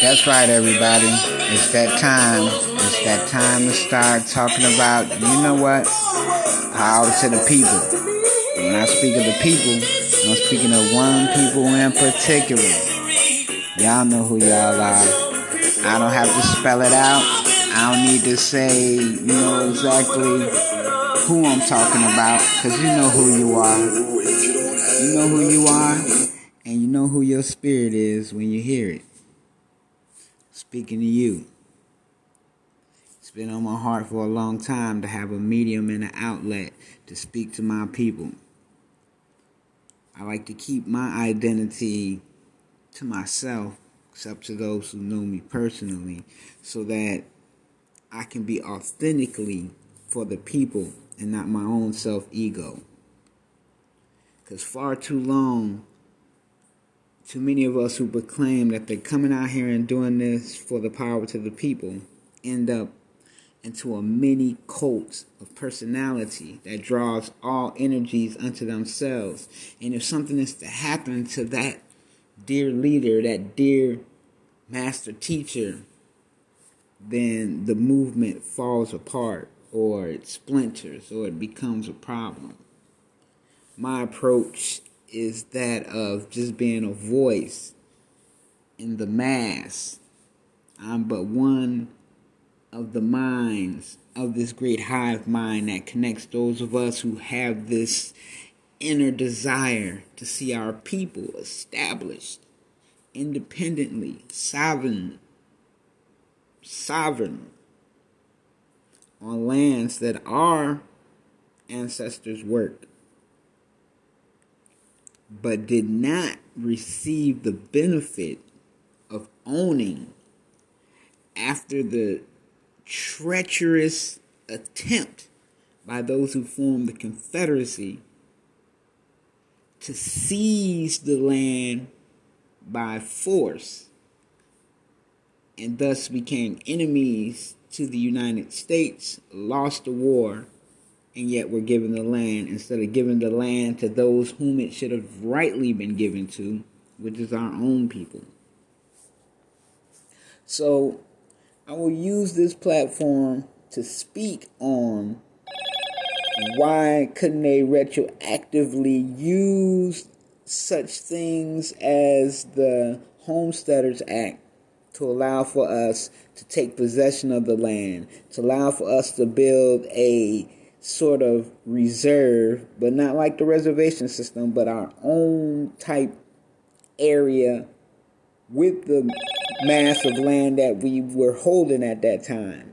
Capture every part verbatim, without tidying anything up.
That's right, everybody. It's that time. It's that time to start talking about, you know what? Power to the people. When I speak of the people, I'm speaking of one people in particular. Y'all know who y'all are. I don't have to spell it out. I don't need to say, you know, exactly who I'm talking about, because you know who you are. You know who you are. And you know who your spirit is when you hear it. Speaking to you. It's been on my heart for a long time to have a medium and an outlet to speak to my people. I like to keep my identity to myself, except to those who know me personally, so that I can be authentically for the people and not my own self-ego. Because far too long, too many of us who proclaim that they're coming out here and doing this for the power to the people end up into a mini cult of personality that draws all energies unto themselves. And if something is to happen to that dear leader, that dear master teacher, then the movement falls apart, or it splinters, or it becomes a problem. My approach is that of just being a voice in the mass. I'm but one of the minds of this great hive mind that connects those of us who have this inner desire to see our people established independently, sovereign, sovereign on lands that our ancestors worked, but did not receive the benefit of owning after the treacherous attempt by those who formed the Confederacy to seize the land by force, and thus became enemies to the United States, lost the war, and yet we're giving the land instead of giving the land to those whom it should have rightly been given to, which is our own people. So I will use this platform to speak on why couldn't they retroactively use such things as the Homesteaders Act to allow for us to take possession of the land, to allow for us to build a sort of reserve, but not like the reservation system, but our own type area with the mass of land that we were holding at that time.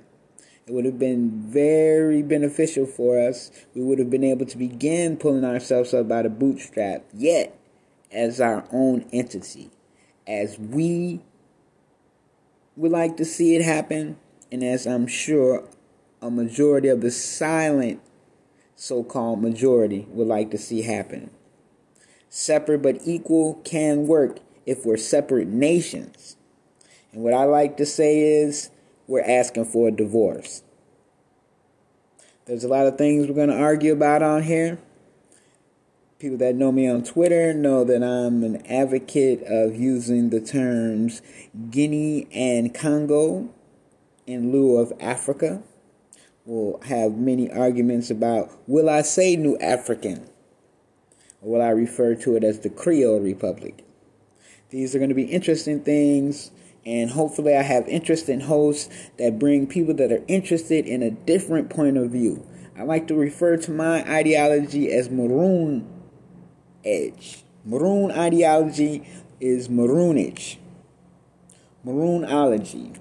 It would have been very beneficial for us. We would have been able to begin pulling ourselves up by the bootstrap, yet as our own entity, as we would like to see it happen, and as I'm sure a majority of the silent so-called majority would like to see happen. Separate but equal can work if we're separate nations. And what I like to say is we're asking for a divorce. There's a lot of things we're going to argue about on here. People that know me on Twitter know that I'm an advocate of using the terms Guinea and Congo in lieu of Africa. We'll have many arguments about, will I say New African? Or will I refer to it as the Creole Republic? These are going to be interesting things, and hopefully I have interesting hosts that bring people that are interested in a different point of view. I like to refer to my ideology as Maroon Edge. Maroon ideology is Maroonage. Maroonology.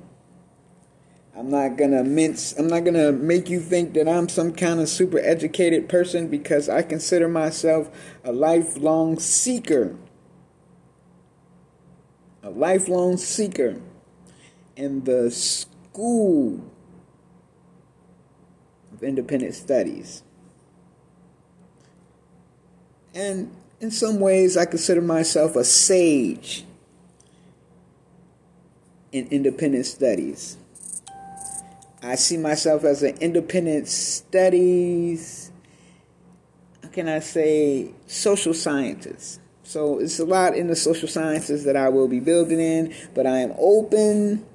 I'm not gonna mince, I'm not gonna make you think that I'm some kind of super educated person, because I consider myself a lifelong seeker. A lifelong seeker in the school of independent studies. And in some ways I consider myself a sage in independent studies. I see myself as an independent studies, how can I say, social scientist. So it's a lot in the social sciences that I will be building in, but I am open,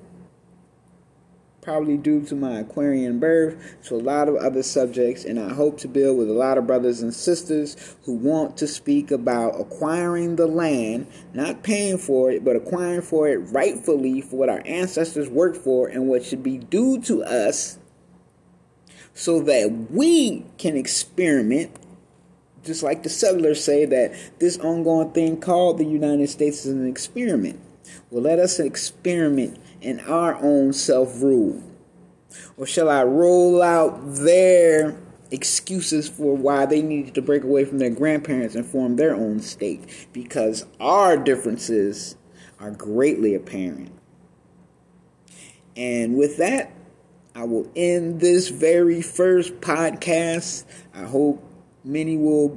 probably due to my Aquarian birth, to a lot of other subjects, and I hope to build with a lot of brothers and sisters who want to speak about acquiring the land, not paying for it, but acquiring for it rightfully for what our ancestors worked for and what should be due to us, so that we can experiment. Just like the settlers say that this ongoing thing called the United States is an experiment. Well, let us experiment in our own self-rule. Or shall I roll out their excuses for why they needed to break away from their grandparents and form their own state? Because our differences are greatly apparent. And with that, I will end this very first podcast. I hope many will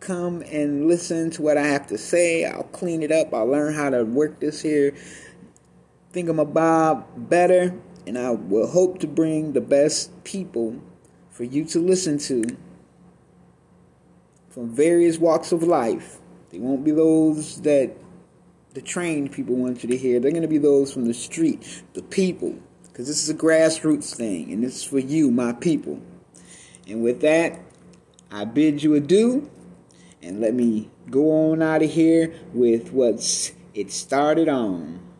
come and listen to what I have to say. I'll clean it up. I'll learn how to work this here thingamabob better. And I will hope to bring the best people for you to listen to from various walks of life. They won't be those that the trained people want you to hear. They're going to be those from the street, the people. Because this is a grassroots thing. And this is for you, my people. And with that, I bid you adieu, and let me go on out of here with what's it started on.